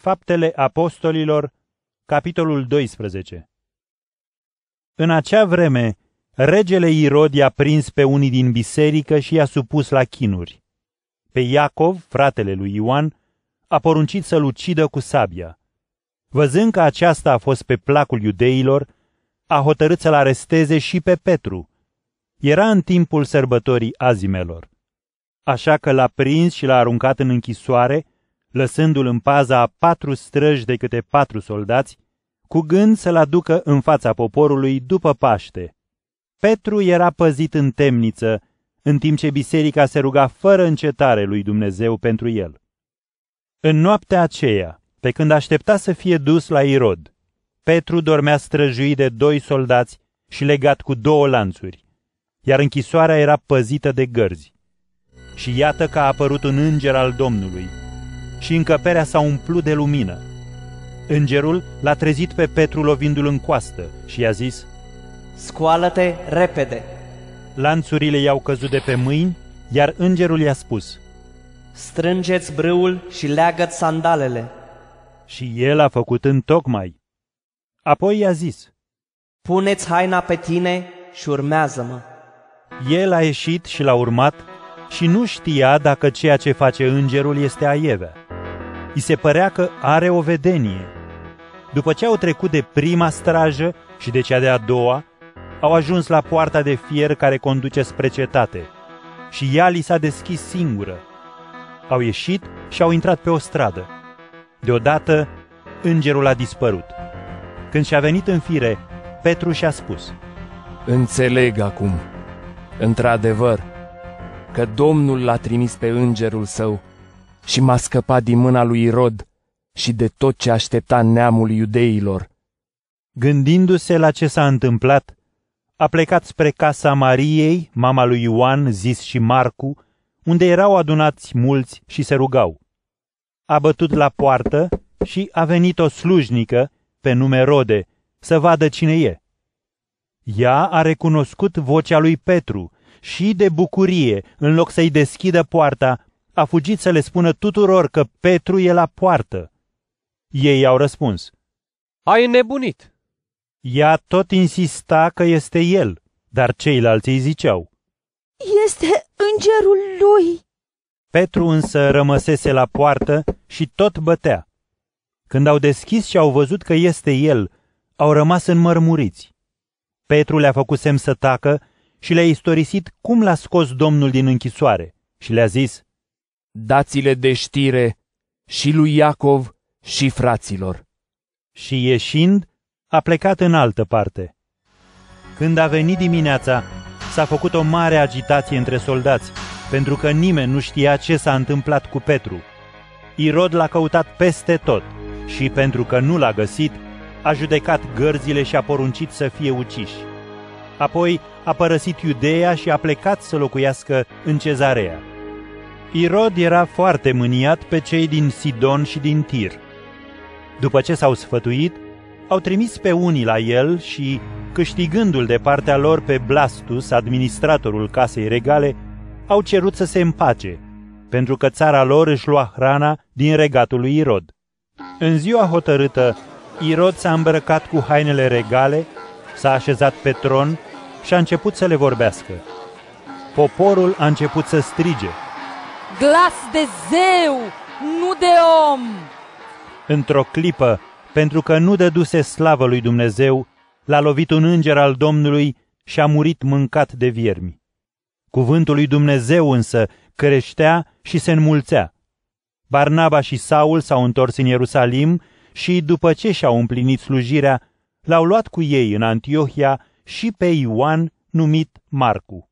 Faptele Apostolilor, capitolul 12. În acea vreme, regele Irod i-a prins pe unii din biserică și i-a supus la chinuri. Pe Iacov, fratele lui Ioan, a poruncit să-l ucidă cu sabia. Văzând că aceasta a fost pe placul iudeilor, a hotărât să-l aresteze și pe Petru. Era în timpul sărbătorii azimelor. Așa că l-a prins și l-a aruncat în închisoare, lăsându-l în paza a 4 străji de câte 4 soldați, cu gând să-l aducă în fața poporului după Paște. Petru era păzit în temniță, în timp ce biserica se ruga fără încetare lui Dumnezeu pentru el. În noaptea aceea, pe când aștepta să fie dus la Irod, Petru dormea străjuit de 2 soldați și legat cu 2 lanțuri, iar închisoarea era păzită de gărzi. Și iată că a apărut un înger al Domnului și încăperea s-a umplut de lumină. Îngerul l-a trezit pe Petru lovindu-l în coastă și i-a zis: "Scoală-te repede!" Lanțurile i-au căzut de pe mâini, iar îngerul i-a spus: "Strângeți brâul și leagă-ți sandalele." Și el a făcut întocmai. Apoi i-a zis: "Puneți haina pe tine și urmează-mă." El a ieșit și l-a urmat și nu știa dacă ceea ce face îngerul este aievea. I se părea că are o vedenie. După ce au trecut de prima strajă și de cea de-a doua, au ajuns la poarta de fier care conduce spre cetate și ea li s-a deschis singură. Au ieșit și au intrat pe o stradă. Deodată, îngerul a dispărut. Când și-a venit în fire, Petru și-a spus: "Înțeleg acum, într-adevăr, că Domnul l-a trimis pe îngerul său și m-a scăpat din mâna lui Irod și de tot ce aștepta neamul iudeilor." Gândindu-se la ce s-a întâmplat, a plecat spre casa Mariei, mama lui Ioan, zis și Marcu, unde erau adunați mulți și se rugau. A bătut la poartă și a venit o slujnică, pe nume Rode, să vadă cine e. Ea a recunoscut vocea lui Petru și, de bucurie, în loc să-i deschidă poarta, a fugit să le spună tuturor că Petru e la poartă. Ei au răspuns: "Ai nebunit!" Ea tot insista că este el, dar ceilalți îi ziceau: "Este îngerul lui!" Petru însă rămăsese la poartă și tot bătea. Când au deschis și au văzut că este el, au rămas înmărmuriți. Petru le-a făcut semn să tacă și le-a istorisit cum l-a scos Domnul din închisoare și le-a zis: "Dați-le de știre și lui Iacov și fraților." Și ieșind, a plecat în altă parte. Când a venit dimineața, s-a făcut o mare agitație între soldați, pentru că nimeni nu știa ce s-a întâmplat cu Petru. Irod l-a căutat peste tot și, pentru că nu l-a găsit, a judecat gărzile și a poruncit să fie uciși. Apoi a părăsit Iudeea și a plecat să locuiască în Cezarea. Irod era foarte mâniat pe cei din Sidon și din Tir. După ce s-au sfătuit, au trimis pe unii la el și, câștigându-l de partea lor pe Blastus, administratorul casei regale, au cerut să se împace, pentru că țara lor își lua hrana din regatul lui Irod. În ziua hotărâtă, Irod s-a îmbrăcat cu hainele regale, s-a așezat pe tron și a început să le vorbească. Poporul a început să strige: "Glas de zeu, nu de om!" Într-o clipă, pentru că nu dăduse slavă lui Dumnezeu, l-a lovit un înger al Domnului și a murit mâncat de viermi. Cuvântul lui Dumnezeu însă creștea și se înmulțea. Barnaba și Saul s-au întors în Ierusalim și, după ce și-au împlinit slujirea, l-au luat cu ei în Antiohia și pe Ioan, numit Marcu.